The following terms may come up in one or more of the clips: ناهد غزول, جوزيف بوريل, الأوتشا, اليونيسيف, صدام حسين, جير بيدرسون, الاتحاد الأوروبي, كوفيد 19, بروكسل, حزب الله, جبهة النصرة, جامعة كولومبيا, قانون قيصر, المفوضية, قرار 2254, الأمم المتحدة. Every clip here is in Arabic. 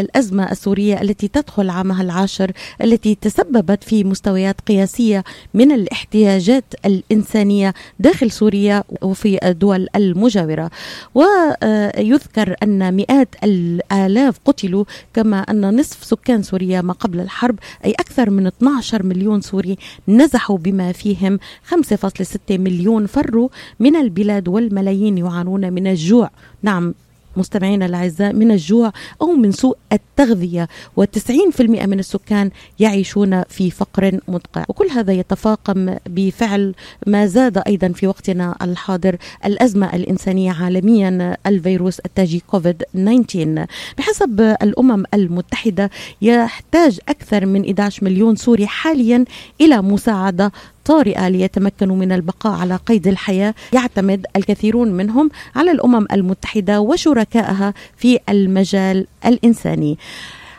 الأزمة السورية التي تدخل عامها العاشر، التي تسببت في مستويات قياسية من الاحتياجات الإنسانية داخل سوريا وفي الدول المجاورة. ويذكر أن مئات الآلاف قتلوا، كما أن نصف سكان سوريا ما قبل الحرب، أي أكثر من 12 مليون سوري، نزحوا بما فيهم 5.6 مليون فروا من البلاد، والملايين يعانون من الجوع. نعم مستمعينا الأعزاء، من الجوع أو من سوء التغذية، و90% من السكان يعيشون في فقر مدقع، وكل هذا يتفاقم بفعل ما زاد أيضا في وقتنا الحاضر الأزمة الإنسانية عالميا، الفيروس التاجي كوفيد 19. بحسب الأمم المتحدة يحتاج أكثر من 11 مليون سوري حاليا إلى مساعدة طارئة ليتمكنوا من البقاء على قيد الحياة. يعتمد الكثيرون منهم على الأمم المتحدة وشركائها في المجال الإنساني.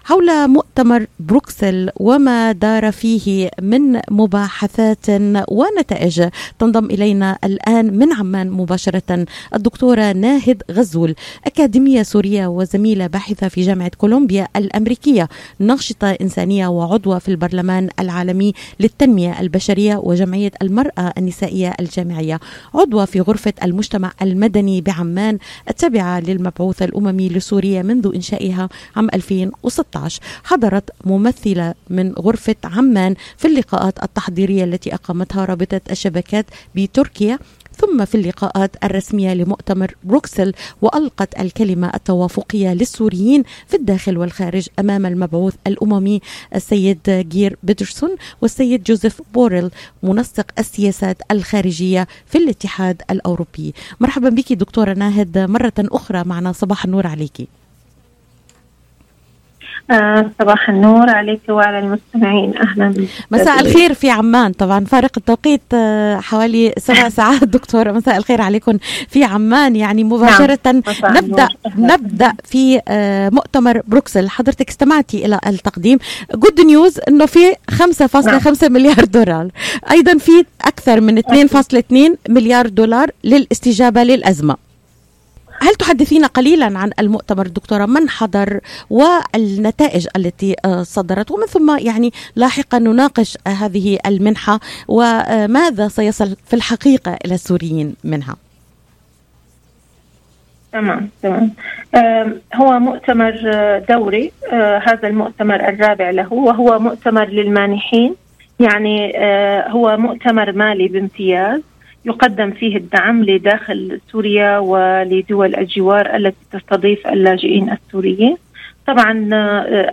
حول مؤتمر بروكسل وما دار فيه من مباحثات ونتائج، تنضم إلينا الآن من عمان مباشرة الدكتورة ناهد غزول، أكاديمية سورية وزميلة باحثة في جامعة كولومبيا الأمريكية، ناشطة إنسانية وعضوة في البرلمان العالمي للتنمية البشرية وجمعية المرأة النسائية الجامعية، عضوة في غرفة المجتمع المدني بعمان التابعة للمبعوث الأممي لسوريا منذ إنشائها عام 2016. حضرت ممثلة من غرفة عمان في اللقاءات التحضيرية التي أقامتها رابطة الشبكات بتركيا، ثم في اللقاءات الرسمية لمؤتمر بروكسل، وألقت الكلمة التوافقية للسوريين في الداخل والخارج أمام المبعوث الأممي السيد جير بيدرسون والسيد جوزيف بوريل منسق السياسات الخارجية في الاتحاد الأوروبي. مرحبا بك دكتورة ناهد مرة أخرى معنا، صباح النور عليكي. صباح النور عليك وعلى المستمعين، أهلا. مساء الخير في عمان، طبعا فارق التوقيت حوالي 7 ساعات دكتورة. مساء الخير عليكم في عمان. يعني مباشرة نبدأ في مؤتمر بروكسل. حضرتك استمعتي إلى التقديم، جود نيوز أنه في 5.5 مليار دولار، أيضا في أكثر من 2.2 مليار دولار للاستجابة للأزمة. هل تحدثينا قليلا عن المؤتمر دكتورة، من حضر والنتائج التي صدرت، ومن ثم يعني لاحقا نناقش هذه المنحة وماذا سيصل في الحقيقة إلى السوريين منها؟ تمام. هو مؤتمر دوري، هذا المؤتمر الرابع له، وهو مؤتمر للمانحين، يعني هو مؤتمر مالي بامتياز يقدم فيه الدعم لداخل سوريا ولدول الجوار التي تستضيف اللاجئين السوريين. طبعا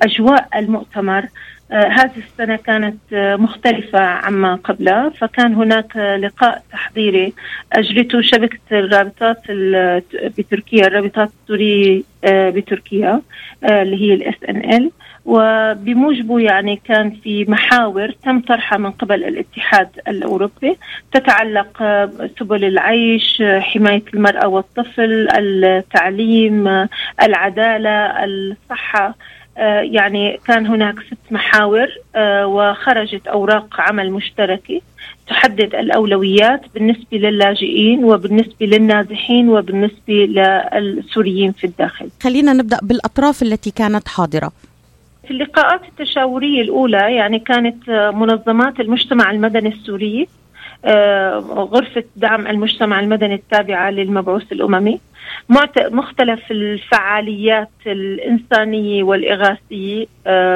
أجواء المؤتمر هذه السنة كانت مختلفة عما قبلها، فكان هناك لقاء تحضيري أجرته شبكة الرابطات بتركيا، الرابطات السورية بتركيا اللي هي الSNL، وبموجبه يعني كان في محاور تم طرحها من قبل الاتحاد الأوروبي تتعلق سبل العيش، حماية المرأة والطفل، التعليم، العدالة، الصحة. يعني كان هناك 6 محاور وخرجت أوراق عمل مشتركة تحدد الأولويات بالنسبة للاجئين وبالنسبة للنازحين وبالنسبة للسوريين في الداخل. خلينا نبدأ بالأطراف التي كانت حاضرة. في اللقاءات التشاورية الأولى يعني كانت منظمات المجتمع المدني السوري، غرفة دعم المجتمع المدني التابعة للمبعوث الأممي، مختلف الفعاليات الإنسانية والإغاثية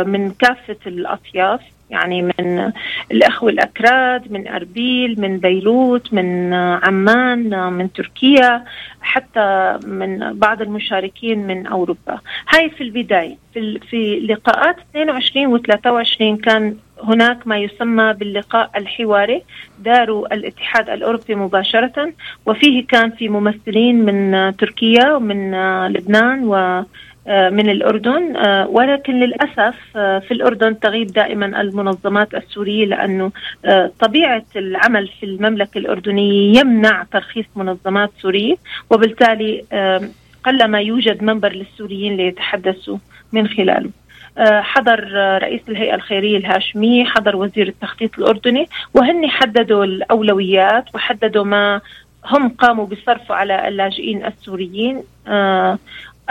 من كافة الأطياف، يعني من الأخوة الأكراد، من أربيل، من بيروت، من عمان، من تركيا، حتى من بعض المشاركين من أوروبا. هاي في البداية. في لقاءات 22 و 23 كان هناك ما يسمى باللقاء الحواري، داروا الاتحاد الأوروبي مباشرة، وفيه كان في ممثلين من تركيا ومن لبنان و من الأردن، ولكن للأسف في الأردن تغيب دائما المنظمات السورية، لأنه طبيعة العمل في المملكة الأردنية يمنع ترخيص منظمات سورية، وبالتالي قلما يوجد منبر للسوريين ليتحدثوا من خلاله. حضر رئيس الهيئة الخيرية الهاشمية، حضر وزير التخطيط الأردني، وهن حددوا الأولويات وحددوا ما هم قاموا بصرفه على اللاجئين السوريين.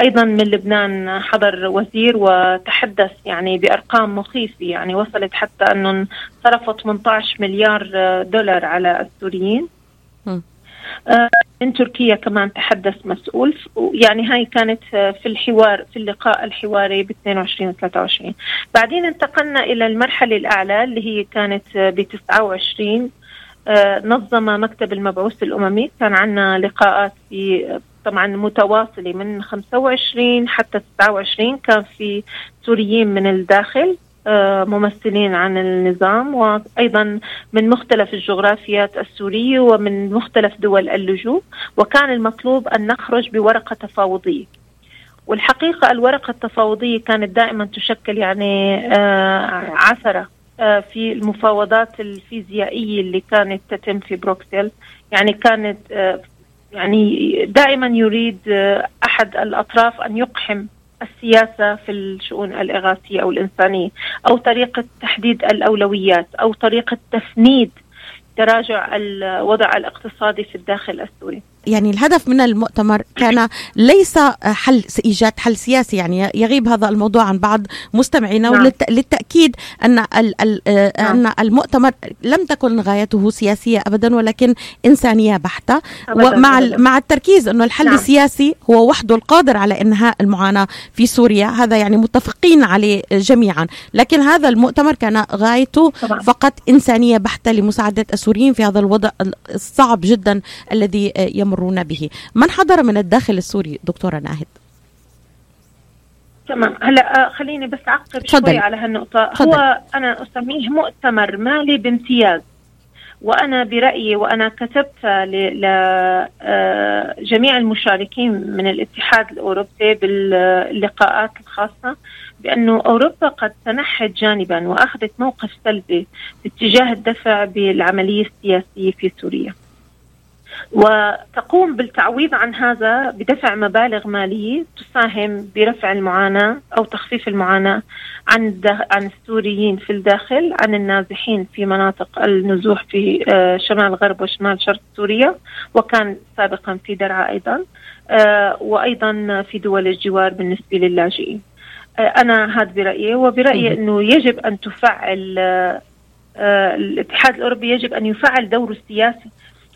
أيضا من لبنان حضر وزير وتحدث يعني بأرقام مخيفة، يعني وصلت حتى أنه صرفوا 18 مليار دولار على السوريين. من تركيا كمان تحدث مسؤول، يعني هاي كانت في الحوار في اللقاء الحواري ب 22 و 23. بعدين انتقلنا إلى المرحلة الأعلى اللي هي كانت ب 29. نظم مكتب المبعوث الأممي، كان عنا لقاءات في طبعا متواصلة من 25 حتى 29، كان في سوريين من الداخل ممثلين عن النظام وأيضا من مختلف الجغرافيات السورية ومن مختلف دول اللجوء، وكان المطلوب أن نخرج بورقة تفاوضية. والحقيقة الورقة التفاوضية كانت دائما تشكل يعني عثرة في المفاوضات الفيزيائية اللي كانت تتم في بروكسل، يعني كانت يعني دائما يريد أحد الأطراف أن يقحم السياسة في الشؤون الإغاثية أو الإنسانية، أو طريقة تحديد الأولويات، أو طريقة تفنيد تراجع الوضع الاقتصادي في الداخل السوري. يعني الهدف من المؤتمر كان ليس حل إيجاد حل سياسي، يعني يغيب هذا الموضوع عن بعض مستمعينا. نعم. وللتأكيد أن أن المؤتمر لم تكن غايته سياسية أبدا، ولكن إنسانية بحتة، ومع مع التركيز أنه الحل نعم. السياسي هو وحده القادر على إنهاء المعاناة في سوريا، هذا يعني متفقين عليه جميعا. لكن هذا المؤتمر كان غايته طبعا. فقط إنسانية بحتة لمساعدة السوريين في هذا الوضع الصعب جدا الذي يمرون به. من حضر من الداخل السوري دكتورة ناهد؟ تمام، هلا خليني بس أعقب شوي على هالنقطة. هو أنا أسميه مؤتمر مالي بامتياز، وأنا برأيي وأنا كتبت لجميع المشاركين من الاتحاد الأوروبي باللقاءات الخاصة بأنه أوروبا قد تنحت جانبا وأخذت موقف سلبي باتجاه الدفع بالعملية السياسية في سوريا، وتقوم بالتعويض عن هذا بدفع مبالغ مالية تساهم برفع المعاناة أو تخفيف المعاناة عن السوريين في الداخل، عن النازحين في مناطق النزوح في شمال غرب وشمال شرق سوريا، وكان سابقا في درعا أيضا، وأيضا في دول الجوار بالنسبة للاجئين. أنا هذا برأيي، وبرأيي أنه يجب أن تفعل الاتحاد الأوروبي، يجب أن يفعل دوره السياسي،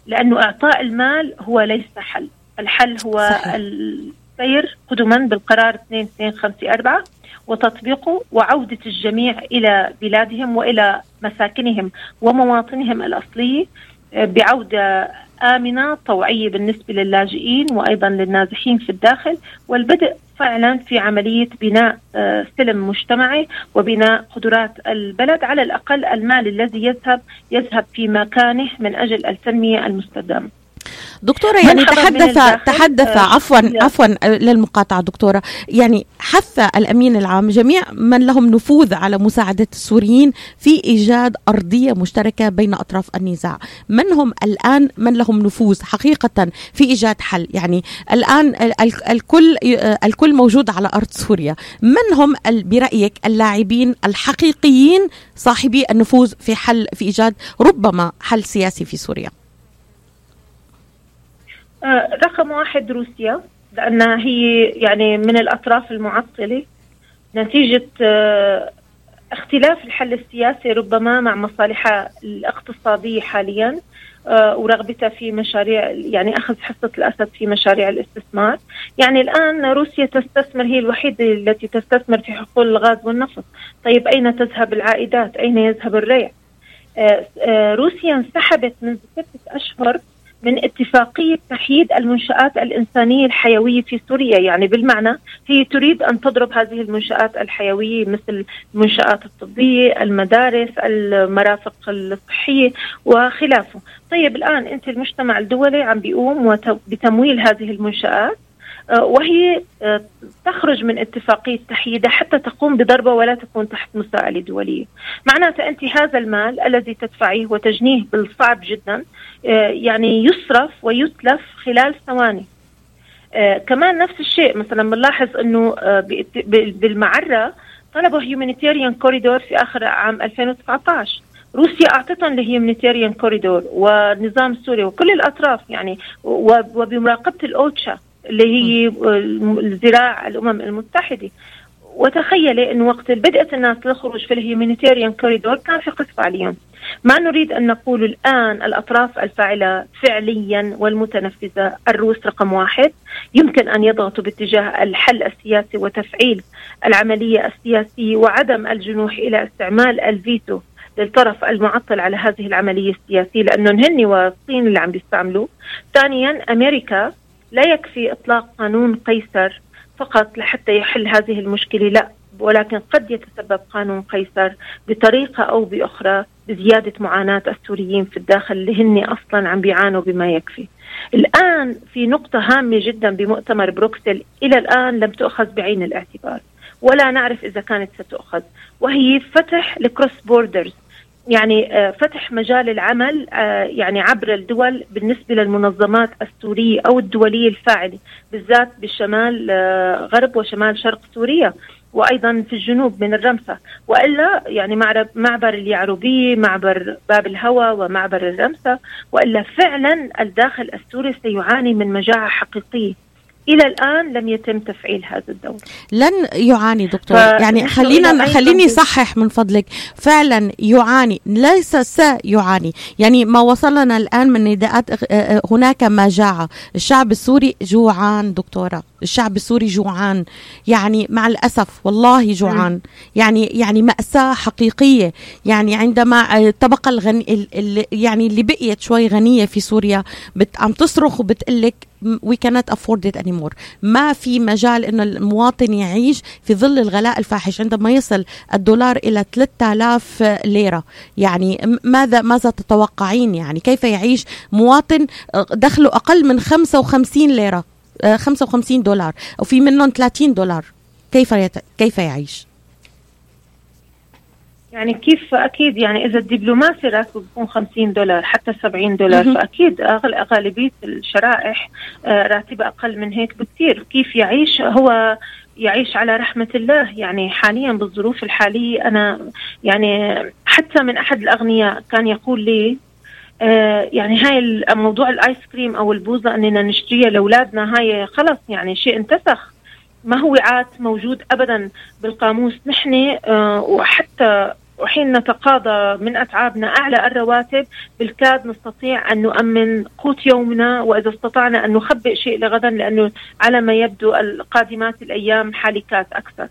لأنه إعطاء المال هو ليس حل، الحل هو صحيح. السير قدما بالقرار 2254 وتطبيقه وعودة الجميع إلى بلادهم وإلى مساكنهم ومواطنهم الأصلية بعودة آمنة طوعية بالنسبة للاجئين وأيضا للنازحين في الداخل، والبدء فعلا في عملية بناء سلم مجتمعي وبناء قدرات البلد، على الأقل المال الذي يذهب في مكانه من أجل التنمية المستدامة. دكتورة يعني تحدث عفوا للمقاطعة دكتورة، يعني حث الأمين العام جميع من لهم نفوذ على مساعدة السوريين في إيجاد أرضية مشتركة بين أطراف النزاع. من هم الآن من لهم نفوذ حقيقة في إيجاد حل؟ يعني الآن الكل موجود على أرض سوريا، من هم برأيك اللاعبين الحقيقيين صاحبي النفوذ في حل، في إيجاد ربما حل سياسي في سوريا؟ رقم 1 روسيا، لأنها هي يعني من الأطراف المعطلة نتيجة اختلاف الحل السياسي ربما مع مصالحها الاقتصادية حاليا، ورغبتها في مشاريع يعني أخذ حصة الأسد في مشاريع الاستثمار. يعني الآن روسيا تستثمر، هي الوحيدة التي تستثمر في حقول الغاز والنفط. طيب أين تذهب العائدات؟ أين يذهب الريع؟ روسيا انسحبت منذ 6 أشهر من اتفاقية تحييد المنشآت الإنسانية الحيوية في سوريا، يعني بالمعنى هي تريد أن تضرب هذه المنشآت الحيوية مثل المنشآت الطبية، المدارس، المرافق الصحية وخلافه. طيب الآن أنت المجتمع الدولي عم بيقوم بتمويل هذه المنشآت، وهي تخرج من اتفاقية تحييدها حتى تقوم بضربة ولا تكون تحت مساءلة دولية. معناته أنت هذا المال الذي تدفعيه وتجنيه بالصعب جدا يعني يصرف ويتلف خلال ثواني. كمان نفس الشيء مثلا بنلاحظ أنه بالمعرة طلبوا هيومانيتيريان كوريدور في آخر عام 2019، روسيا أعطتهم لهيومانيتيريان كوريدور والنظام السوري وكل الأطراف يعني، وبمراقبة الأوتشا اللي هي الزراعة الأمم المتحدة. وتخيلي أن وقت بدأت الناس للخروج في الهيومانيتيريان كوريدور كان في قصف عليهم. ما نريد أن نقول الآن الأطراف الفاعلة فعليا والمتنفذة الروس رقم 1 يمكن أن يضغطوا باتجاه الحل السياسي وتفعيل العملية السياسية وعدم الجنوح إلى استعمال الفيتو للطرف المعطل على هذه العملية السياسية، لأنهم هن والصين اللي عم بيستعملوا. ثانيا أمريكا لا يكفي إطلاق قانون قيصر فقط لحتى يحل هذه المشكلة، لا، ولكن قد يتسبب قانون قيصر بطريقة أو بأخرى بزيادة معاناة السوريين في الداخل اللي هن أصلا عم بيعانوا بما يكفي. الآن في نقطة هامة جدا بمؤتمر بروكسل إلى الآن لم تؤخذ بعين الاعتبار ولا نعرف إذا كانت ستؤخذ، وهي فتح الكروس بوردرز، يعني فتح مجال العمل يعني عبر الدول بالنسبة للمنظمات السورية أو الدولية الفاعلة بالذات بالشمال غرب وشمال شرق سوريا وأيضا في الجنوب من الرمسة، وإلا يعني معبر اليعروبية، معبر باب الهوى ومعبر الرمسة، وإلا فعلا الداخل السوري سيعاني من مجاعة حقيقية إلى الآن لم يتم تفعيل هذا الدور. لن يعاني دكتور، يعني خليني صحح من فضلك، فعلا يعاني ليس سيعاني، يعني ما وصلنا الآن من نداءات هناك مجاعة، الشعب السوري جوعان دكتورة، الشعب السوري جوعان، يعني مع الأسف والله جوعان، يعني مأساة حقيقية. يعني عندما الطبقة يعني اللي بقيت شوي غنية في سوريا عم تصرخ وبتقلك we cannot afford it anymore. ما في مجال إنه المواطن يعيش في ظل الغلاء الفاحش. عندما يصل الدولار إلى 3000 ليرة يعني ماذا تتوقعين؟ يعني كيف يعيش مواطن دخله أقل من 55 ليرة 55 دولار وفي منهم 30 دولار كيف يعيش؟ يعني كيف؟ أكيد يعني إذا الدبلوماسي راتبه بيكون 50 دولار حتى 70 دولار فأكيد غالبية الشرائح راتبة أقل من هيك بكثير. كيف يعيش؟ هو يعيش على رحمة الله. يعني حاليا بالظروف الحالية أنا يعني حتى من أحد الأغنياء كان يقول لي يعني هاي موضوع الآيس كريم أو البوزة أننا نشتريها لأولادنا هاي خلص يعني شيء انتسخ، ما هو عاد موجود أبدا بالقاموس. نحن وحتى وحين نتقاضى من أتعابنا أعلى الرواتب بالكاد نستطيع أن نؤمن قوت يومنا، وإذا استطعنا أن نخبئ شيء لغدا لأنه على ما يبدو القادمات الأيام حالكات أكثر.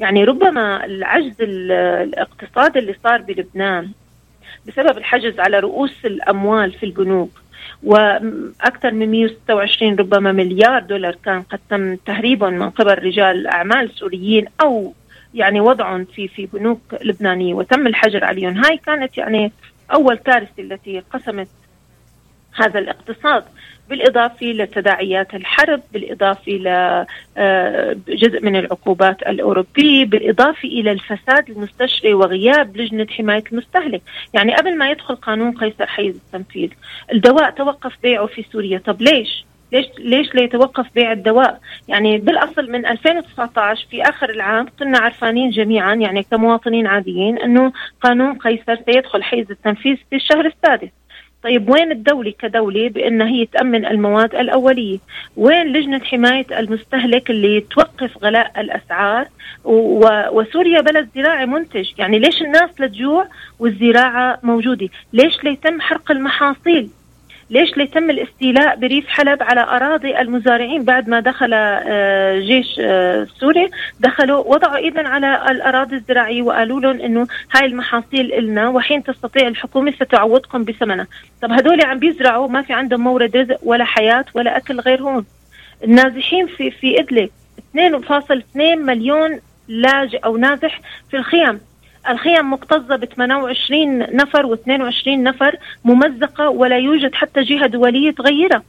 يعني ربما العجز الاقتصادي اللي صار بلبنان بسبب الحجز على رؤوس الأموال في البنوك، وأكثر من 126 ربما مليار دولار كان قد تم تهريبهم من قبل رجال أعمال سوريين أو يعني وضعهم في بنوك لبنانية وتم الحجر عليهم. هاي كانت يعني أول كارثة التي قسمت هذا الاقتصاد، بالإضافة لتداعيات الحرب، بالإضافة لجزء من العقوبات الأوروبية، بالإضافة إلى الفساد المستشري وغياب لجنة حماية المستهلك. يعني قبل ما يدخل قانون قيصر حيز التنفيذ الدواء توقف بيعه في سوريا. طب ليش لا يتوقف بيع الدواء؟ يعني بالأصل من 2019 في آخر العام كنا عارفانين جميعا يعني كمواطنين عاديين أنه قانون قيصر سيدخل حيز التنفيذ في الشهر السادس. طيب وين الدولة كدولة بأن هي تأمن المواد الأولية؟ وين لجنة حماية المستهلك اللي توقف غلاء الأسعار؟ وسوريا بلد زراعي منتج، يعني ليش الناس لتجوع والزراعة موجودة؟ ليش ليتم حرق المحاصيل؟ ليش ليتم الاستيلاء بريف حلب على أراضي المزارعين؟ بعد ما دخل جيش سوري دخلوا وضعوا إيداً على الأراضي الزراعية وقالوا لهم إنه هاي المحاصيل إلنا وحين تستطيع الحكومة ستعوضكم بثمنها. طب هدول عم بيزرعوا ما في عندهم مورد رزق ولا حياة ولا أكل غير هون. النازحين في إدلب 2.2 مليون لاجئ أو نازح في الخيام. الخيام مكتظة ب 28 نفر و 22 نفر ممزقة ولا يوجد حتى جهة دولية تغيرها.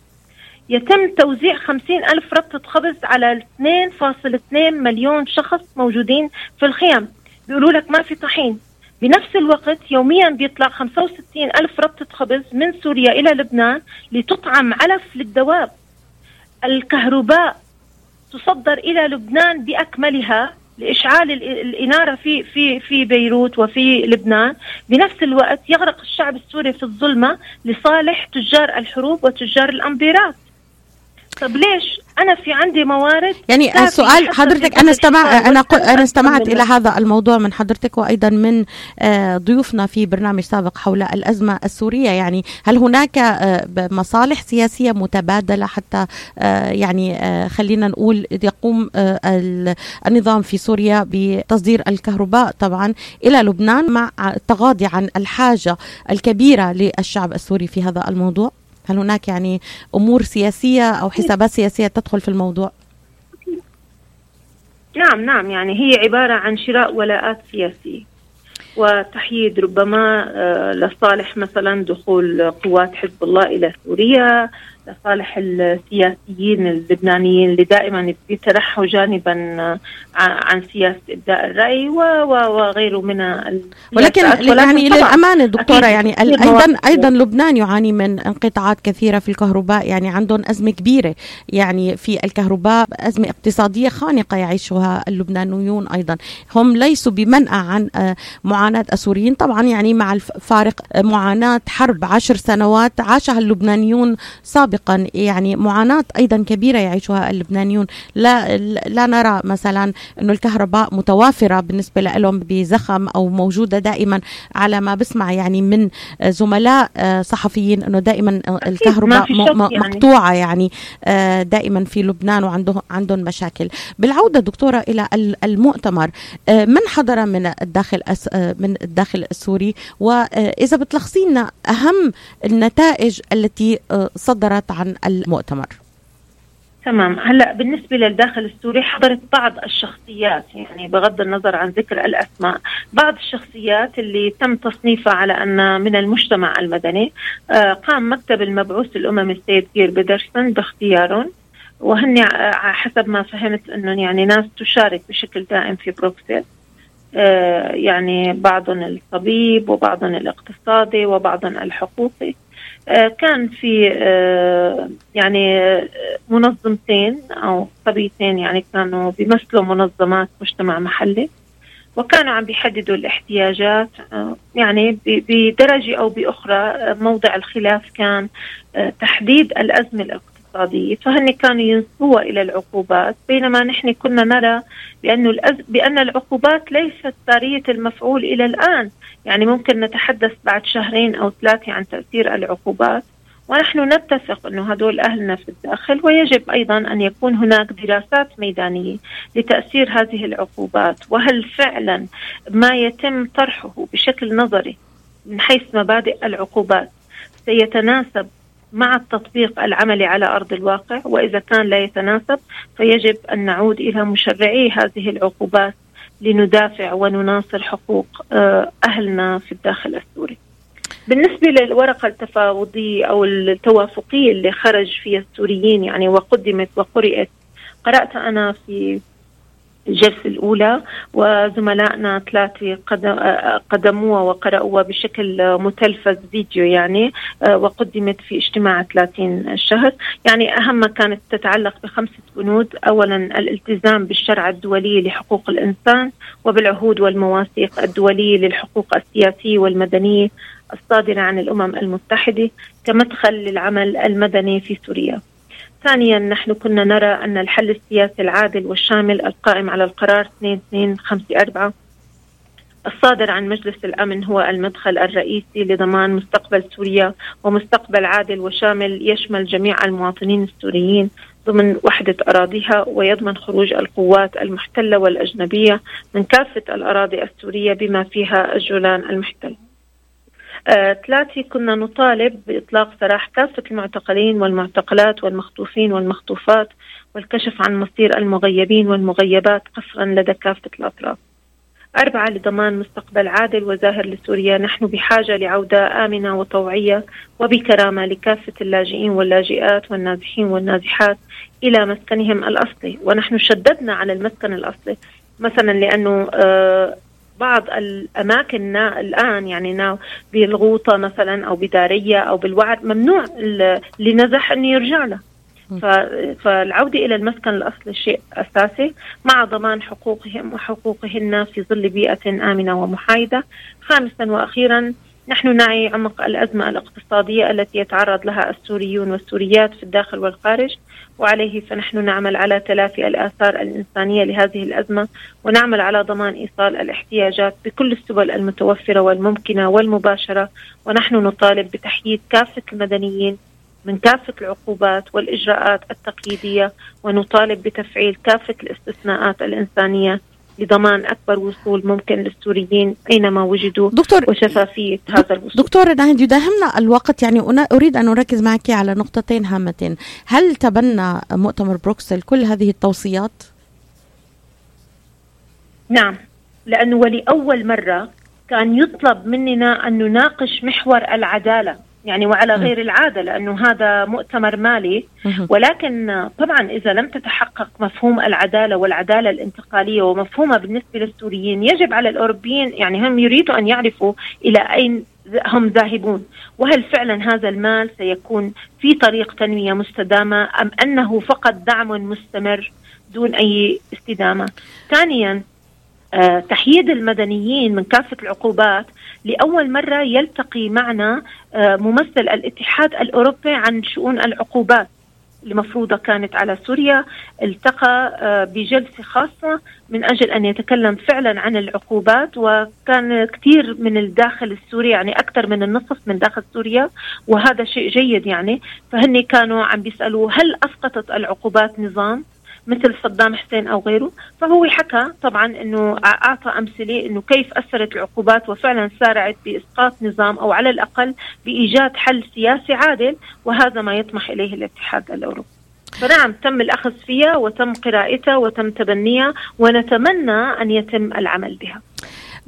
يتم توزيع 50,000 ربطة خبز على 2.2 مليون شخص موجودين في الخيام. بيقولوا لك ما في طحين. بنفس الوقت يوميا بيطلع 65,000 ربطة خبز من سوريا إلى لبنان لتطعم علف للدواب. الكهرباء تصدر إلى لبنان بأكملها لإشعال الإنارة في بيروت وفي لبنان. بنفس الوقت يغرق الشعب السوري في الظلمة لصالح تجار الحروب وتجار الأمبيرات. طب ليش؟ أنا في عندي موارد. يعني السؤال حضرتك أنا استمعت إلى هذا الموضوع من حضرتك وأيضا من ضيوفنا في برنامج سابق حول الأزمة السورية. يعني هل هناك مصالح سياسية متبادلة حتى يعني خلينا نقول يقوم النظام في سوريا بتصدير الكهرباء طبعا إلى لبنان مع التغاضي عن الحاجة الكبيرة للشعب السوري في هذا الموضوع؟ هل هناك يعني أمور سياسية أو حسابات سياسية تدخل في الموضوع؟ نعم يعني هي عبارة عن شراء ولاءات سياسية وتحييد ربما لصالح مثلا دخول قوات حزب الله إلى سوريا، لصالح السياسيين اللبنانيين اللي دائما بيترحوا جانبا عن سياسة إبداء الرأي وغيره من ولكن للأمانة دكتورة يعني أيضا لبنان يعاني من انقطاعات كثيرة في الكهرباء، يعني عندهم أزمة كبيرة يعني في الكهرباء، أزمة اقتصادية خانقة يعيشها اللبنانيون. أيضا هم ليسوا بمنأى عن معاناة السوريين طبعا، يعني مع الفارق معاناة حرب 10 سنوات عاشها اللبنانيون سابقا، يعني معاناة أيضا كبيرة يعيشها اللبنانيون. لا نرى مثلا أن الكهرباء متوافرة بالنسبة لهم بزخم أو موجودة دائما، على ما بسمع يعني من زملاء صحفيين أنه دائما الكهرباء مقطوعة يعني دائما في لبنان وعندهم مشاكل. بالعودة دكتورة إلى المؤتمر، من حضر من الداخل السوري، وإذا بتلخصي لنا أهم النتائج التي صدرت عن المؤتمر؟ تمام. هلا بالنسبه للداخل السوري حضرت بعض الشخصيات، يعني بغض النظر عن ذكر الاسماء، بعض الشخصيات اللي تم تصنيفها على ان من المجتمع المدني. قام مكتب المبعوث الامم السيد جير بيدرسون باختيارهم، وهن حسب ما فهمت انهم يعني ناس تشارك بشكل دائم في بروكسل، يعني بعضهم الطبيب وبعضهم الاقتصادي وبعضهم الحقوقي. كان في يعني منظمتين أو طبيعتين يعني كانوا بيمثلوا منظمات مجتمع محلي، وكانوا عم بيحددوا الاحتياجات يعني بدرجة أو بأخرى. موضع الخلاف كان تحديد الأزمة الاقتصادية، فهن كانوا ينسبوها إلى العقوبات، بينما نحن كنا نرى بأن العقوبات ليست سارية المفعول إلى الآن. يعني ممكن نتحدث بعد 2 أو 3 عن تأثير العقوبات، ونحن نتفق أنه هدول أهلنا في الداخل، ويجب أيضا أن يكون هناك دراسات ميدانية لتأثير هذه العقوبات، وهل فعلا ما يتم طرحه بشكل نظري من حيث مبادئ العقوبات سيتناسب مع التطبيق العملي على أرض الواقع، وإذا كان لا يتناسب فيجب أن نعود إلى مشرعي هذه العقوبات لندافع ونناصر حقوق أهلنا في الداخل السوري. بالنسبة للورقة التفاوضية أو التوافقية اللي خرج فيها السوريين يعني وقدمت وقرئت، قرأت أنا في الجلسة الأولى، وزملائنا 3 قدموها وقرأوها بشكل متلفز فيديو يعني، وقدمت في اجتماع 30 الشهر. يعني أهمها كانت تتعلق ب5 بنود. أولا الالتزام بالشرع الدولي لحقوق الإنسان وبالعهود والمواثيق الدولية للحقوق السياسية والمدنية الصادرة عن الأمم المتحدة كمدخل للعمل المدني في سوريا. ثانيا نحن كنا نرى أن الحل السياسي العادل والشامل القائم على القرار 2254 الصادر عن مجلس الأمن هو المدخل الرئيسي لضمان مستقبل سوريا، ومستقبل عادل وشامل يشمل جميع المواطنين السوريين ضمن وحدة أراضيها، ويضمن خروج القوات المحتلة والأجنبية من كافة الأراضي السورية بما فيها الجولان المحتل. 3 كنا نطالب بإطلاق سراح كافة المعتقلين والمعتقلات والمخطوفين والمخطوفات، والكشف عن مصير المغيبين والمغيبات قسرا لدى كافة الأطراف. 4 لضمان مستقبل عادل وزاهر لسوريا، نحن بحاجة لعودة آمنة وطوعية وبكرامة لكافة اللاجئين واللاجئات والنازحين والنازحات إلى مسكنهم الأصلي، ونحن شددنا على المسكن الأصلي مثلا لأنه بعض الأماكن الآن يعني بالغوطة مثلا أو بدارية أو بالوعد ممنوع لنزح أن يرجع له، فالعودة إلى المسكن الأصلي شيء أساسي مع ضمان حقوقهم وحقوقهن في ظل بيئة آمنة ومحايدة. 5 وأخيرا نحن نعي عمق الأزمة الاقتصادية التي يتعرض لها السوريون والسوريات في الداخل والخارج، وعليه فنحن نعمل على تلافي الآثار الإنسانية لهذه الأزمة، ونعمل على ضمان إيصال الاحتياجات بكل السبل المتوفرة والممكنة والمباشرة، ونحن نطالب بتحييد كافة المدنيين من كافة العقوبات والإجراءات التقييدية، ونطالب بتفعيل كافة الاستثناءات الإنسانية لضمان أكبر وصول ممكن للسوريين أينما وجدوا وشفافية هذا الوصول. دكتورة ناهد، يداهمنا الوقت، يعني أنا أريد أن أركز معك على نقطتين هامتين. هل تبنى مؤتمر بروكسل كل هذه التوصيات؟ نعم، لأنه ولأول مرة كان يطلب مننا أن نناقش محور العدالة، يعني وعلى غير العادة لأنه هذا مؤتمر مالي، ولكن طبعا إذا لم تتحقق مفهوم العدالة والعدالة الانتقالية ومفهومها بالنسبة للسوريين، يجب على الأوروبيين يعني هم يريدوا أن يعرفوا إلى أين هم ذاهبون، وهل فعلا هذا المال سيكون في طريق تنمية مستدامة أم أنه فقط دعم مستمر دون أي استدامة. ثانيا، تحييد المدنيين من كافة العقوبات. لأول مرة يلتقي معنا ممثل الاتحاد الأوروبي عن شؤون العقوبات المفروضة كانت على سوريا، التقى بجلسة خاصة من أجل أن يتكلم فعلا عن العقوبات، وكان كثير من الداخل السوري، يعني أكثر من النصف من داخل سوريا، وهذا شيء جيد يعني. فهني كانوا عم بيسألوا هل أسقطت العقوبات نظام مثل صدام حسين أو غيره، فهو حكى طبعا أنه أعطى أمثلة أنه كيف أثرت العقوبات وفعلا سارعت بإسقاط نظام أو على الأقل بإيجاد حل سياسي عادل، وهذا ما يطمح إليه الاتحاد الأوروبي. فنعم، تم الأخذ فيها وتم قراءتها وتم تبنيها، ونتمنى أن يتم العمل بها.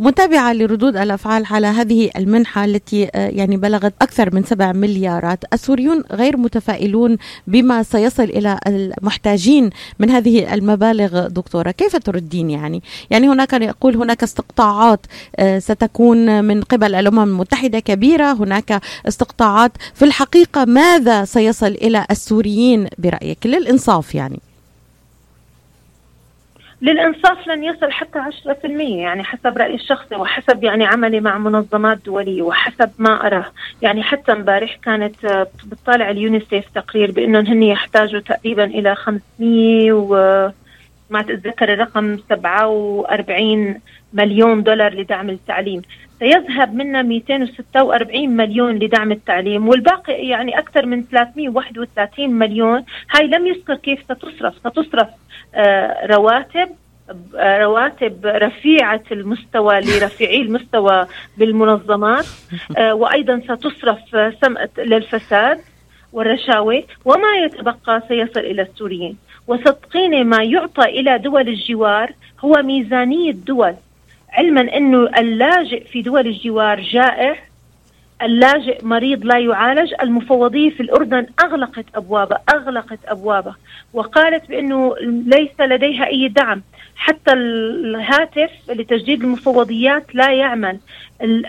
متابعة لردود الأفعال على هذه المنحة التي يعني بلغت أكثر من 7 مليارات، السوريون غير متفائلون بما سيصل إلى المحتاجين من هذه المبالغ. دكتورة، كيف تردين؟ يعني هناك يقول هناك استقطاعات ستكون من قبل الأمم المتحدة كبيرة، هناك استقطاعات، في الحقيقة ماذا سيصل إلى السوريين برأيك؟ للإنصاف يعني للإنصاف لن يصل حتى 10%، يعني حسب رأيي الشخصي وحسب يعني عملي مع منظمات دولية وحسب ما أراه. يعني حتى مبارح كانت بتطالع اليونيسيف تقرير بأنهم هن يحتاجوا تقريبا إلى 500 وما أتذكر الرقم 47 مليون دولار لدعم التعليم، سيذهب منا 246 مليون لدعم التعليم، والباقي يعني أكثر من 331 مليون هاي لم يذكر كيف ستصرف رواتب رفيعة المستوى لرفيعي المستوى بالمنظمات، وأيضا ستصرف سمأة للفساد والرشاوى، وما يتبقى سيصل إلى السوريين. وصدقيني ما يعطى إلى دول الجوار هو ميزانية دول، علما أنه اللاجئ في دول الجوار جائع، اللاجئ مريض لا يعالج. المفوضية في الأردن أغلقت أبوابها وقالت بأنه ليس لديها أي دعم، حتى الهاتف لتجديد المفوضيات لا يعمل.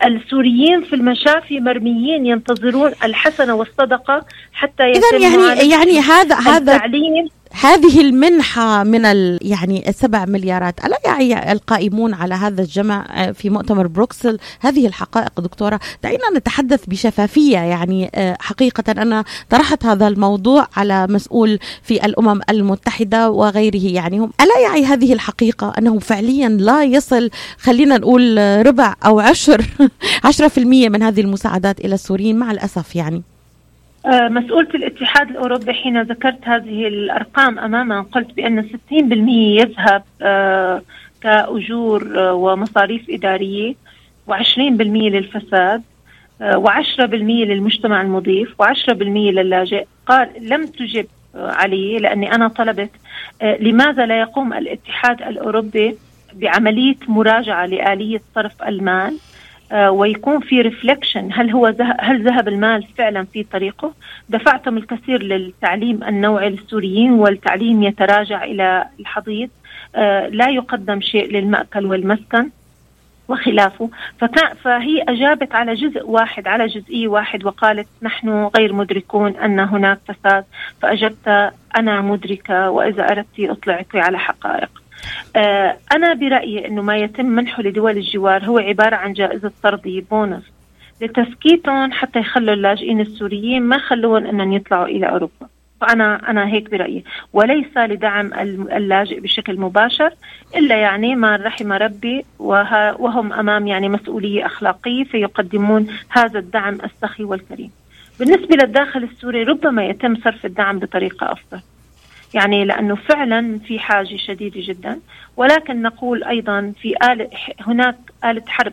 السوريين في المشافي مرميين ينتظرون الحسنة والصدقة حتى يتم يعني هذه المنحة من 7 مليارات، ألا يعي القائمون على هذا الجمع في مؤتمر بروكسل هذه الحقائق؟ دكتورة، دعينا نتحدث بشفافية. يعني حقيقة أنا طرحت هذا الموضوع على مسؤول في الأمم المتحدة وغيره، يعني هم ألا يعي هذه الحقيقة أنهم فعليا لا يصل، خلينا نقول 10% من هذه المساعدات إلى السوريين مع الأسف؟ يعني مسؤولة الاتحاد الأوروبي حين ذكرت هذه الأرقام أمامها قلت بأن 60% يذهب كأجور ومصاريف إدارية، و20% للفساد، و10% للمجتمع المضيف، و10% للاجئ. قال لم تجب عليه، لأني أنا طلبت لماذا لا يقوم الاتحاد الأوروبي بعملية مراجعة لآلية صرف المال ويكون في ريفلكشن، هل ذهب المال فعلا في طريقه؟ دفعتم الكثير للتعليم النوعي للسوريين، والتعليم يتراجع إلى الحضيض، لا يقدم شيء للمأكل والمسكن وخلافه. فهي أجابت على جزئية واحد وقالت نحن غير مدركون أن هناك فساد، فأجبت أنا مدركة وإذا أردت أطلعك على حقائق. أنا برأيي أنه ما يتم منحه لدول الجوار هو عبارة عن جائزة طردية بونص، لتسكيتهم حتى يخلوا اللاجئين السوريين ما خلوهم أنهم يطلعوا إلى أوروبا. فأنا هيك برأيي، وليس لدعم اللاجئ بشكل مباشر إلا يعني ما رحم ربي، وهم أمام يعني مسؤولية أخلاقية فيقدمون هذا الدعم السخي والكريم. بالنسبة للداخل السوري ربما يتم صرف الدعم بطريقة أفضل، يعني لأنه فعلا في حاجة شديدة جدا، ولكن نقول أيضا في هناك آلة حرب،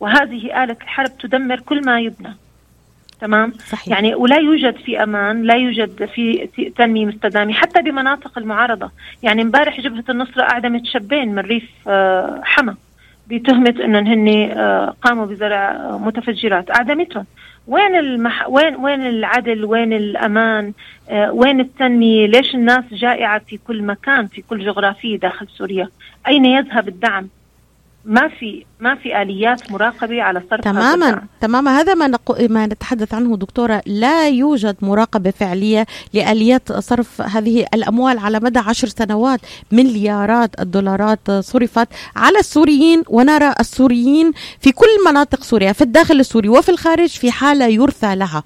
وهذه آلة الحرب تدمر كل ما يبنى. تمام؟ صحيح. يعني ولا يوجد في أمان، لا يوجد في تنمية مستدامة حتى بمناطق المعارضة. يعني امبارح جبهة النصرة أعدمت شابين من ريف حما بتهمة أنهم هن قاموا بزرع متفجرات، أعدمتهم. وين العدل؟ وين الأمان؟ وين التنمية؟ ليش الناس جائعة في كل مكان، في كل جغرافية داخل سوريا؟ أين يذهب الدعم؟ ما في آليات مراقبة على صرف تماما. هذا ما نتحدث عنه دكتورة، لا يوجد مراقبة فعلية لآليات صرف هذه الأموال على مدى 10 سنوات. مليارات الدولارات صرفت على السوريين، ونرى السوريين في كل مناطق سوريا، في الداخل السوري وفي الخارج، في حالة يرثى لها.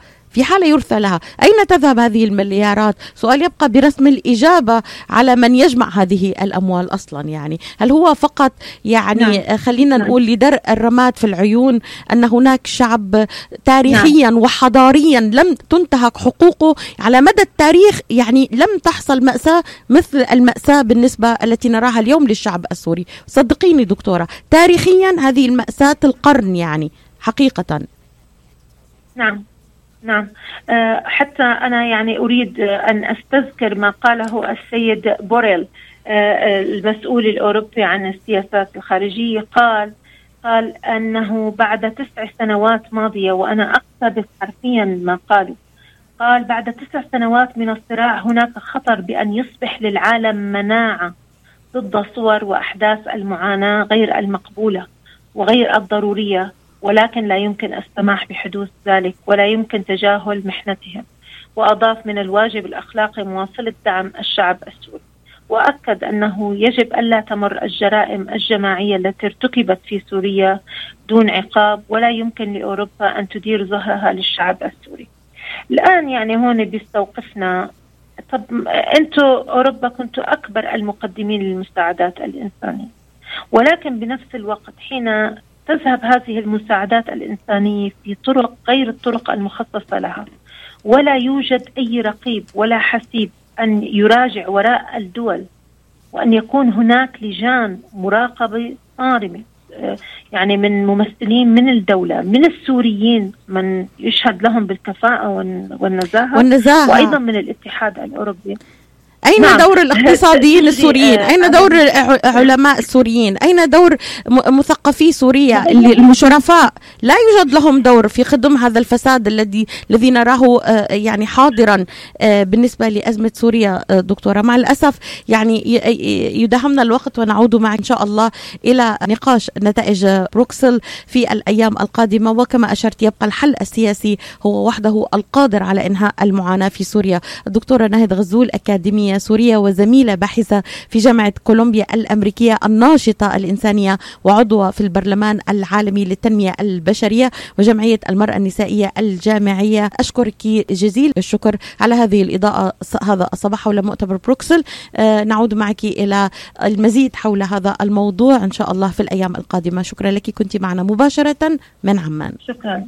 أين تذهب هذه المليارات؟ سؤال يبقى برسم الإجابة على من يجمع هذه الأموال أصلا. يعني هل هو فقط يعني نعم. خلينا نعم. نقول لدرء الرماد في العيون أن هناك شعب تاريخيا نعم. وحضاريا لم تنتهك حقوقه على مدى التاريخ، يعني لم تحصل مأساة مثل المأساة بالنسبة التي نراها اليوم للشعب السوري. صدقيني دكتورة، تاريخيا هذه المأساة القرن يعني حقيقة. نعم. حتى أنا يعني أريد أن أستذكر ما قاله السيد بوريل المسؤول الأوروبي عن السياسات الخارجية. قال أنه بعد 9 سنوات ماضية، وأنا أقتبس حرفيا ما قاله، قال بعد 9 سنوات من الصراع هناك خطر بأن يصبح للعالم مناعة ضد صور وأحداث المعاناة غير المقبولة وغير الضرورية، ولكن لا يمكن السماح بحدوث ذلك ولا يمكن تجاهل محنتهم. وأضاف من الواجب الأخلاقي مواصلة دعم الشعب السوري، وأكد أنه يجب ألا تمر الجرائم الجماعية التي ارتكبت في سوريا دون عقاب، ولا يمكن لأوروبا أن تدير ظهرها للشعب السوري. الآن يعني هون بيستوقفنا، طب أنتوا أوروبا كنتوا أكبر المقدمين للمساعدات الإنسانية، ولكن بنفس الوقت حين تذهب هذه المساعدات الإنسانية في طرق غير الطرق المخصصة لها، ولا يوجد أي رقيب ولا حسيب أن يراجع وراء الدول، وأن يكون هناك لجان مراقبة صارمة يعني من ممثلين من الدولة، من السوريين، من يشهد لهم بالكفاءة والنزاهة. وأيضا من الاتحاد الأوروبي. أين نعم. دور الاقتصاديين السوريين؟ أين دور علماء السوريين؟ أين دور مثقفي سوريا الشرفاء؟ لا يوجد لهم دور في خدم هذا الفساد الذي نراه يعني حاضرا بالنسبة لأزمة سوريا. دكتورة، مع الأسف يعني يداهمنا الوقت، ونعود معك إن شاء الله إلى نقاش نتائج بروكسل في الأيام القادمة. وكما أشرت، يبقى الحل السياسي هو وحده القادر على إنهاء المعاناة في سوريا. الدكتورة ناهد غزول، أكاديمية سوريا وزميلة باحثة في جامعة كولومبيا الأمريكية، الناشطة الإنسانية وعضوة في البرلمان العالمي للتنمية البشرية وجمعية المرأة النسائية الجامعية، أشكرك جزيل الشكر على هذه الإضاءة هذا الصباح حول مؤتمر بروكسل. نعود معك إلى المزيد حول هذا الموضوع إن شاء الله في الأيام القادمة. شكرا لك، كنت معنا مباشرة من عمان. شكرا.